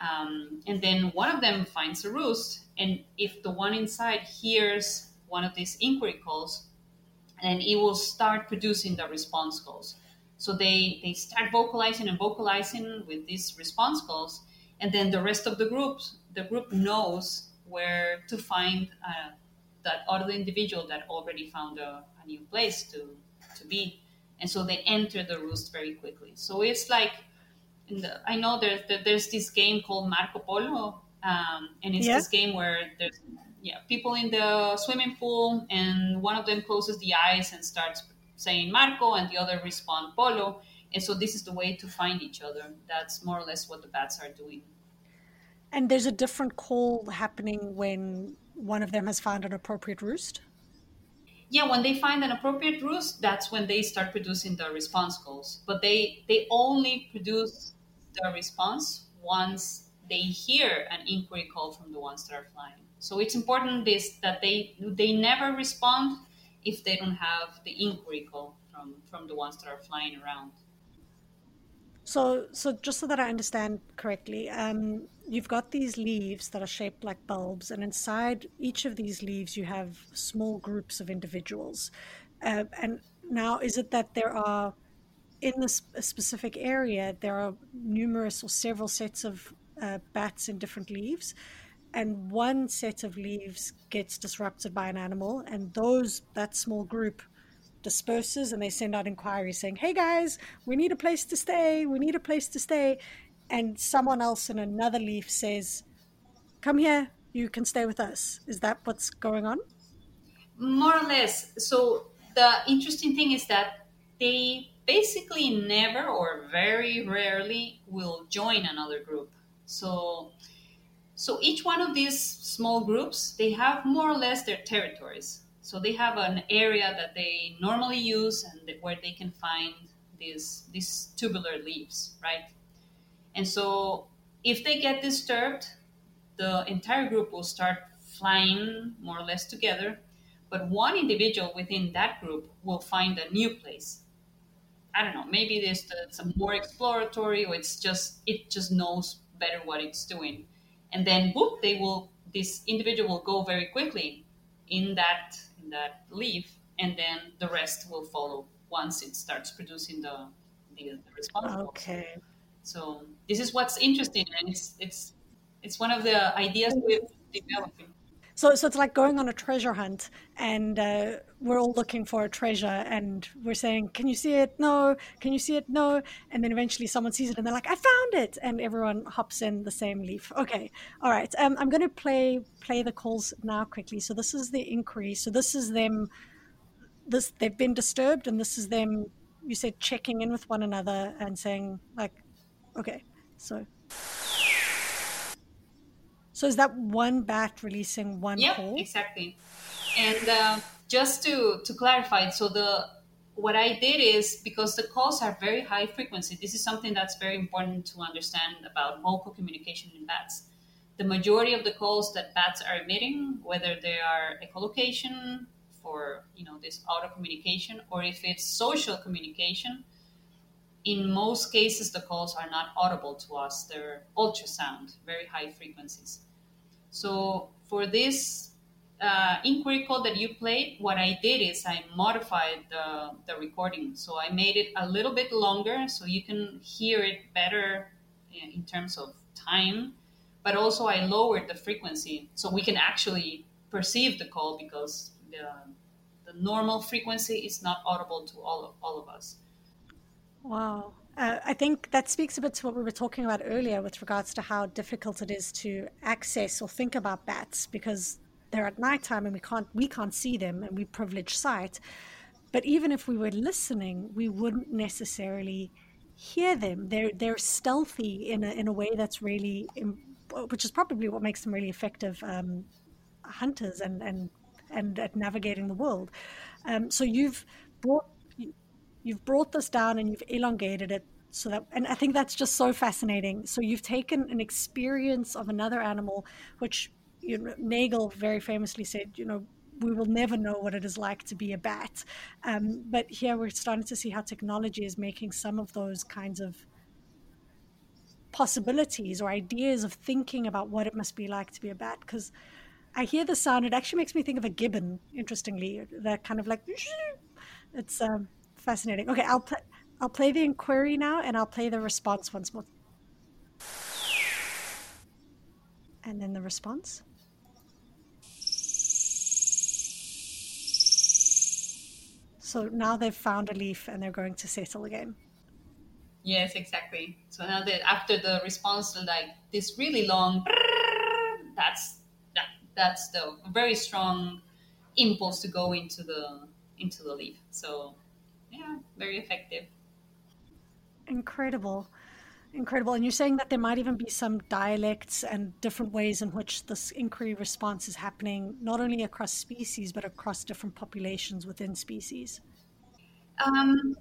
Um, and then one of them finds a roost, and if the one inside hears one of these inquiry calls, then it will start producing the response calls. So they, they start vocalizing and vocalizing with these response calls, and then the rest of the group, the group knows where to find uh, that other individual that already found a, a new place to, to be. And so they enter the roost very quickly. So it's like, The, I know there, there, there's this game called Marco Polo, um, and it's yeah. this game where there's yeah people in the swimming pool, and one of them closes the eyes and starts saying Marco, and the other respond Polo. And so this is the way to find each other. That's more or less what the bats are doing. And there's a different call happening when one of them has found an appropriate roost? Yeah, when they find an appropriate roost, that's when they start producing the response calls. But they, they only produce the response once they hear an inquiry call from the ones that are flying. So it's important this that they they never respond if they don't have the inquiry call from, from the ones that are flying around. So so just so that I understand correctly, um, you've got these leaves that are shaped like bulbs, and inside each of these leaves you have small groups of individuals. Uh, and now is it that there are, in this specific area, there are numerous or several sets of uh, bats in different leaves, and one set of leaves gets disrupted by an animal, and those that small group disperses, and they send out inquiries saying, hey guys, we need a place to stay, we need a place to stay. And someone else in another leaf says, come here, you can stay with us. Is that what's going on? More or less. So the interesting thing is that they basically never or very rarely will join another group. So, so each one of these small groups, they have more or less their territories. So they have an area that they normally use and where they can find these these tubular leaves, right? And so if they get disturbed, the entire group will start flying more or less together, but one individual within that group will find a new place. I don't know, maybe there's some more exploratory, or it's just it just knows better what it's doing. And then whoop, they will this individual will go very quickly in that in that leaf, and then the rest will follow once it starts producing the the, the response. Okay. So this is what's interesting, and it's it's It's one of the ideas we've developed. So, so it's like going on a treasure hunt, and uh, we're all looking for a treasure, and we're saying, can you see it? No. Can you see it? No. And then eventually someone sees it, and they're like, I found it. And everyone hops in the same leaf. Okay. All right. Um, I'm going to play play the calls now quickly. So this is the inquiry. So this is them. This They've been disturbed, and this is them, you said, checking in with one another and saying, like, okay, so... So is that one bat releasing one yep, call? Yeah, exactly. And uh, just to, to clarify, so the what I did is, because the calls are very high frequency, this is something that's very important to understand about vocal communication in bats. The majority of the calls that bats are emitting, whether they are echolocation for, you know, this auto communication, or if it's social communication, in most cases, the calls are not audible to us. They're ultrasound, very high frequencies. So for this uh, inquiry call that you played, what I did is I modified the, the recording. So I made it a little bit longer so you can hear it better in terms of time. But also I lowered the frequency so we can actually perceive the call, because the, the normal frequency is not audible to all of, all of us. Wow. Uh, I think that speaks a bit to what we were talking about earlier with regards to how difficult it is to access or think about bats, because they're at nighttime and we can't we can't see them, and we privilege sight. But even if we were listening, we wouldn't necessarily hear them. They're they're stealthy in a in a way that's really, which is probably what makes them really effective um, hunters and and and at navigating the world. Um, so you've brought. You've brought this down and you've elongated it so that, and I think that's just so fascinating. So you've taken an experience of another animal, which, you know, Nagel very famously said, you know, we will never know what it is like to be a bat. Um, but here we're starting to see how technology is making some of those kinds of possibilities or ideas of thinking about what it must be like to be a bat. Because I hear the sound, it actually makes me think of a gibbon, interestingly. They're kind of like, it's... Um, Fascinating. Okay, I'll pl- I'll play the inquiry now, and I'll play the response once more. And then the response. So now they've found a leaf, and they're going to settle again. Yes, exactly. So now that after the response, like this really long, that's that, that's the very strong impulse to go into the into the leaf. So. Yeah, very effective. Incredible. Incredible. And you're saying that there might even be some dialects and different ways in which this inquiry response is happening, not only across species, but across different populations within species. Um,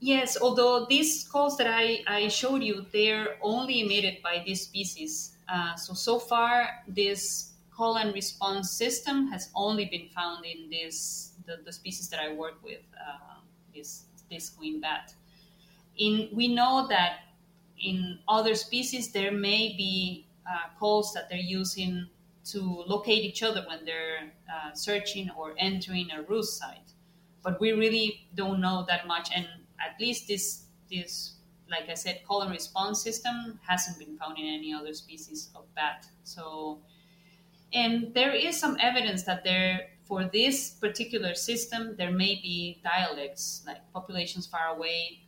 yes, although these calls that I, I showed you, they're only emitted by this species. Uh, so, so far, this call and response system has only been found in this The, the species that I work with, uh, this disc-winged bat. In we know that in other species there may be uh, calls that they're using to locate each other when they're uh, searching or entering a roost site, but we really don't know that much. And at least this this like I said, call and response system hasn't been found in any other species of bat. So, and there is some evidence that there. For this particular system, there may be dialects, like populations far away.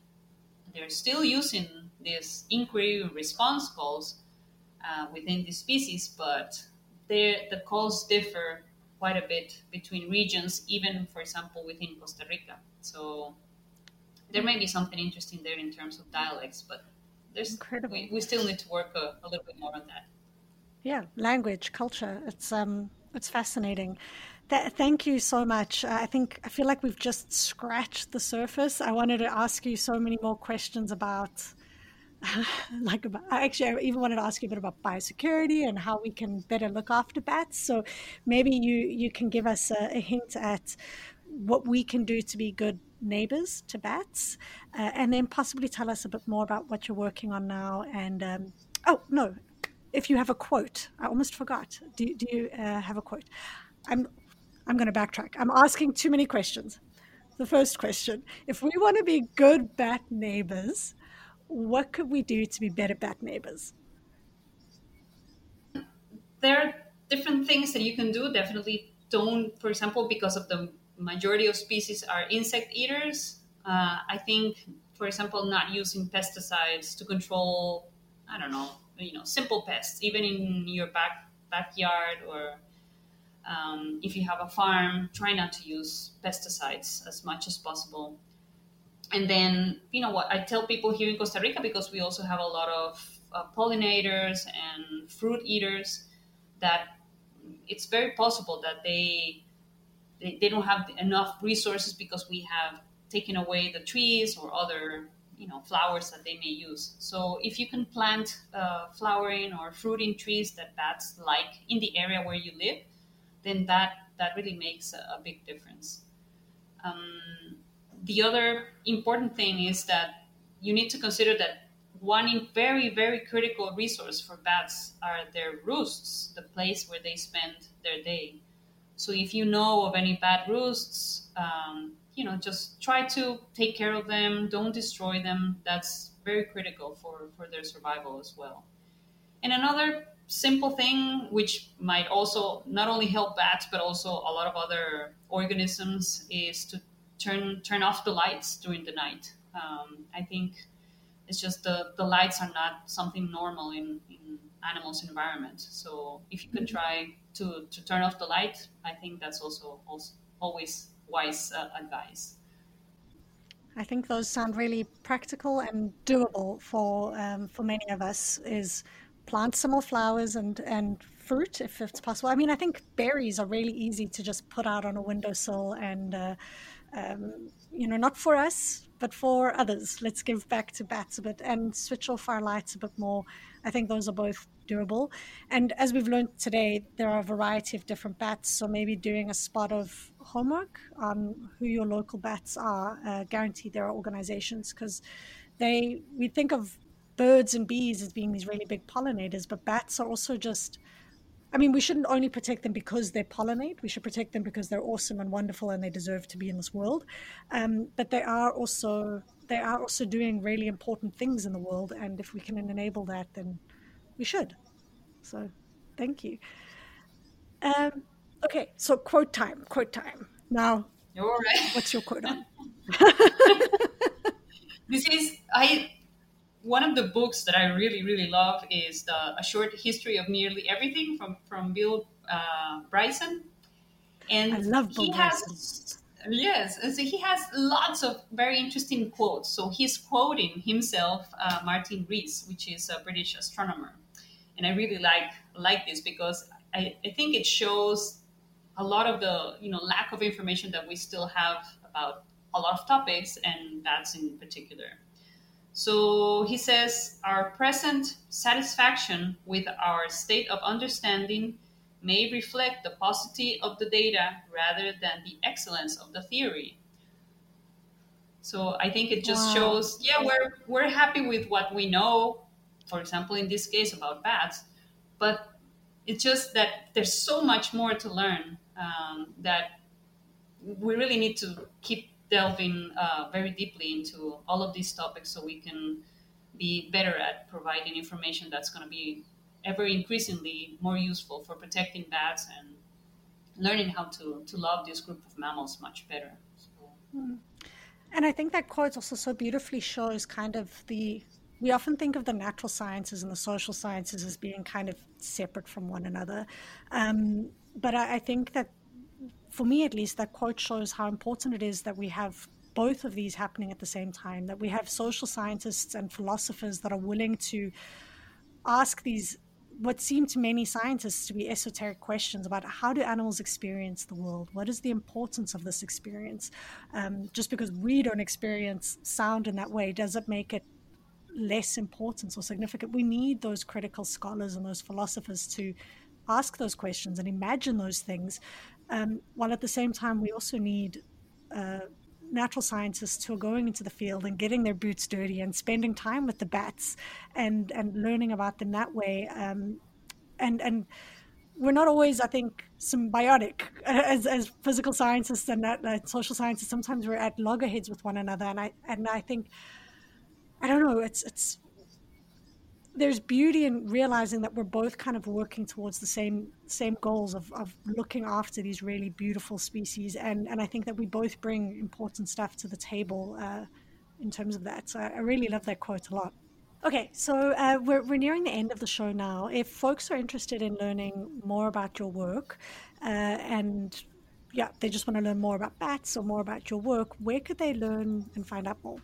They're still using these inquiry response calls uh, within the species, but the calls differ quite a bit between regions, even, for example, within Costa Rica. So there may be something interesting there in terms of dialects, but there's Incredible. We, we still need to work a, a little bit more on that. Yeah, language, culture, it's um, it's fascinating. Thank you so much. I think I feel like we've just scratched the surface. I wanted to ask you so many more questions about, like, about, actually, I even wanted to ask you a bit about biosecurity and how we can better look after bats. So maybe you, you can give us a, a hint at what we can do to be good neighbors to bats, uh, and then possibly tell us a bit more about what you're working on now. And, um, oh, no, if you have a quote, I almost forgot. Do, do you uh, have a quote? I'm I'm going to backtrack. I'm asking too many questions. The first question, if we want to be good bat neighbors, what could we do to be better bat neighbors? there are different things that you can do. Definitely don't, for example, because of the majority of species are insect eaters. Uh, I think, for example, not using pesticides to control, I don't know, you know, simple pests, even in your back backyard or um, if you have a farm, try not to use pesticides as much as possible. And then, you know, what I tell people here in Costa Rica, because we also have a lot of uh, pollinators and fruit eaters, that it's very possible that they, they they don't have enough resources because we have taken away the trees or other, you know, flowers that they may use. So if you can plant uh, flowering or fruiting trees that bats like in the area where you live, then that that really makes a, a big difference. Um, The other important thing is that you need to consider that one very, very critical resource for bats are their roosts, the place where they spend their day. So if you know of any bat roosts, um, you know, just try to take care of them. Don't destroy them. That's very critical for, for their survival as well. And another simple thing, which might also not only help bats, but also a lot of other organisms, is to Turn turn off the lights during the night. Um, I think it's just the, the lights are not something normal in, in animals' environment. So if you can try to, to turn off the light, I think that's also, also always wise uh, advice. I think those sound really practical and doable for um, for many of us. Is plant some more flowers and, and fruit if it's possible. I mean, I think berries are really easy to just put out on a windowsill and. Uh, Um, you know, not for us, but for others. Let's give back to bats a bit and switch off our lights a bit more. I think those are both doable. And as we've learned today, there are a variety of different bats. So maybe doing a spot of homework on who your local bats are. Uh, guaranteed there are organizations, because they, we think of birds and bees as being these really big pollinators, but bats are also just, I mean, we shouldn't only protect them because they pollinate. We should protect them because they're awesome and wonderful and they deserve to be in this world. Um, but they are also they are also doing really important things in the world. And if we can enable that, then we should. So thank you. Um, okay, so quote time, quote time. Now, you're all right. What's your quote on? This is... I. One of the books that I really, really love is the, A Short History of Nearly Everything from, from Bill uh, Bryson. And I love Bill he Bryson. Has, yes, and so he has lots of very interesting quotes. So he's quoting himself, uh, Martin Rees, which is a British astronomer. And I really like like this because I, I think it shows a lot of the, you know, lack of information that we still have about a lot of topics, and bats in particular. So he says, our present satisfaction with our state of understanding may reflect the paucity of the data rather than the excellence of the theory. So I think it just wow. shows, yeah, we're we're happy with what we know, for example, in this case about bats, but it's just that there's so much more to learn um, that we really need to keep delving uh, very deeply into all of these topics so we can be better at providing information that's going to be ever increasingly more useful for protecting bats and learning how to, to love this group of mammals much better. So. And I think that quote also so beautifully shows kind of the, we often think of the natural sciences and the social sciences as being kind of separate from one another. Um, but I, I think that for me, at least, that quote shows how important it is that we have both of these happening at the same time, that we have social scientists and philosophers that are willing to ask these, what seem to many scientists to be esoteric questions about how do animals experience the world? What is the importance of this experience? Um, just because we don't experience sound in that way, does it make it less important or significant? We need those critical scholars and those philosophers to ask those questions and imagine those things. Um, while at the same time, we also need uh, natural scientists who are going into the field and getting their boots dirty and spending time with the bats and, and learning about them that way. Um, and and we're not always, I think, symbiotic as, as physical scientists and that, uh, social scientists. Sometimes we're at loggerheads with one another. And I and I think, I don't know, it's it's there's beauty in realizing that we're both kind of working towards the same same goals of, of looking after these really beautiful species. And, and I think that we both bring important stuff to the table uh, in terms of that. So I really love that quote a lot. Okay, so uh, we're, we're nearing the end of the show now. If folks are interested in learning more about your work uh, and yeah, they just want to learn more about bats or more about your work, where could they learn and find out more?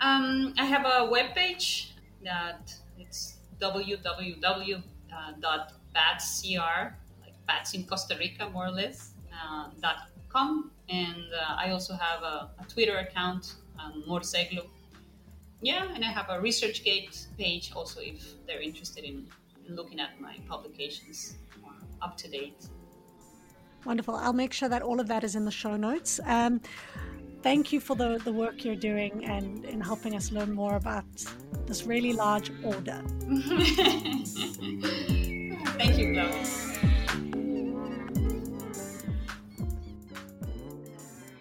Um, I have a webpage that it's w w w dot bats c r, like bats in Costa Rica, more or less, uh, dot com. And uh, I also have a, a Twitter account, um, morceglo. Yeah, and I have a ResearchGate page also if they're interested in looking at my publications more up to date. Wonderful. I'll make sure that all of that is in the show notes. Um, Thank you for the, the work you're doing and in helping us learn more about this really large order. Thank you, Chloe.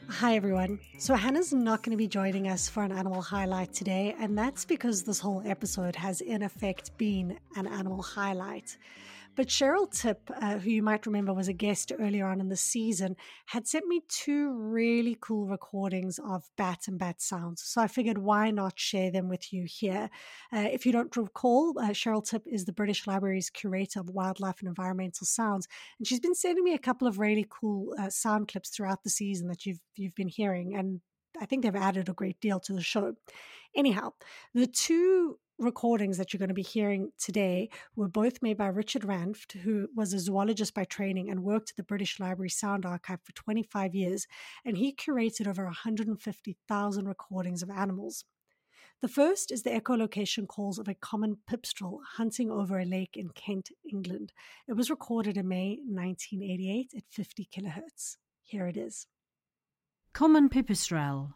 Hi, everyone. So Hannah's not going to be joining us for an animal highlight today, and that's because this whole episode has in effect been an animal highlight. But Cheryl Tipp, uh, who you might remember was a guest earlier on in the season, had sent me two really cool recordings of bat and bat sounds. So I figured why not share them with you here. Uh, if you don't recall, uh, Cheryl Tipp is the British Library's curator of wildlife and environmental sounds. And she's been sending me a couple of really cool uh, sound clips throughout the season that you've you've been hearing. And I think they've added a great deal to the show. Anyhow, the two recordings that you're going to be hearing today were both made by Richard Ranft, who was a zoologist by training and worked at the British Library Sound Archive for twenty-five years, and he curated over one hundred fifty thousand recordings of animals. The first is the echolocation calls of a common pipistrel hunting over a lake in Kent, England. It was recorded in May nineteen eighty-eight at fifty kilohertz. Here it is. Common pipistrel.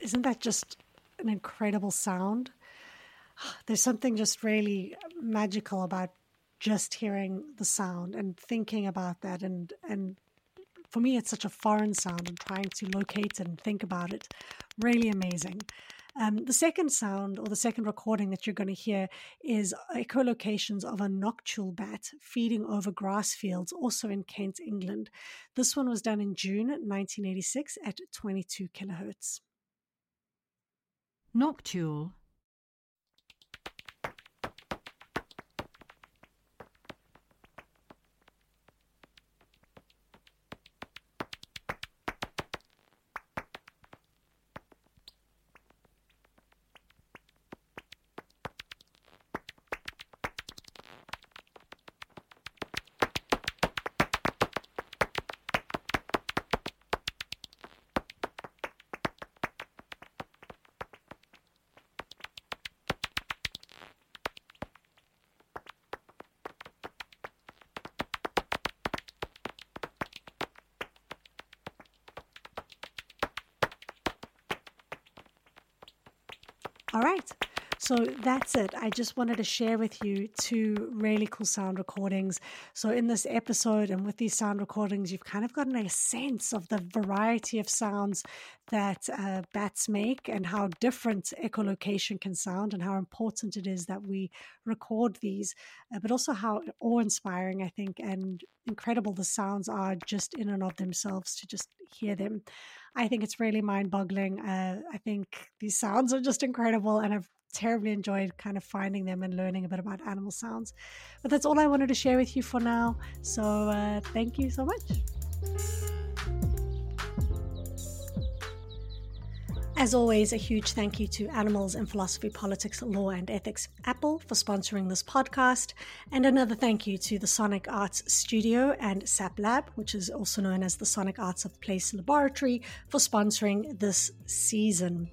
Isn't that just an incredible sound? There's something just really magical about just hearing the sound and thinking about that. And, and for me, it's such a foreign sound and trying to locate it and think about it. Really amazing. Um, the second sound or the second recording that you're going to hear is echolocations of a noctule bat feeding over grass fields, also in Kent, England. This one was done in June nineteen eighty-six at twenty-two kilohertz. Noctule. All right, so that's it. I just wanted to share with you two really cool sound recordings. So in this episode and with these sound recordings, you've kind of gotten a sense of the variety of sounds that uh, bats make and how different echolocation can sound and how important it is that we record these, uh, but also how awe-inspiring, I think, and incredible the sounds are just in and of themselves to just hear them. I think it's really mind-boggling. Uh, I think these sounds are just incredible, and I've terribly enjoyed kind of finding them and learning a bit about animal sounds. But that's all I wanted to share with you for now. So uh, thank you so much. As always, a huge thank you to Animals in Philosophy, Politics, Law and Ethics, Apple, for sponsoring this podcast. And another thank you to the Sonic Arts Studio and SAP Lab, which is also known as the Sonic Arts of Place Laboratory, for sponsoring this season.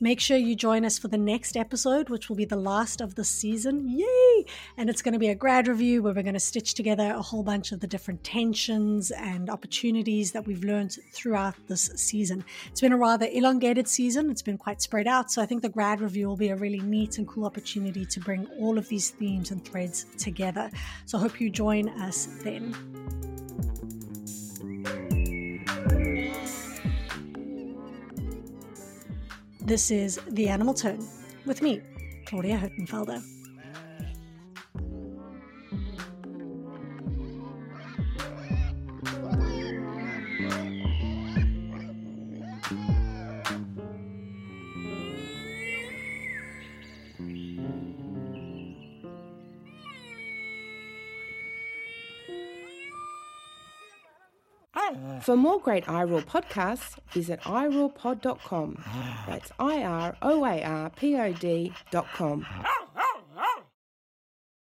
Make sure you join us for the next episode, which will be the last of the season. Yay! And it's going to be a grad review where we're going to stitch together a whole bunch of the different tensions and opportunities that we've learned throughout this season. It's been a rather elongated season. It's been quite spread out. So I think the grad review will be a really neat and cool opportunity to bring all of these themes and threads together. So I hope you join us then. This is The Animal Turn with me, Claudia Hirtenfelder. For more great iROAR podcasts, visit i roar pod dot com. That's I R O A R P O D dot com.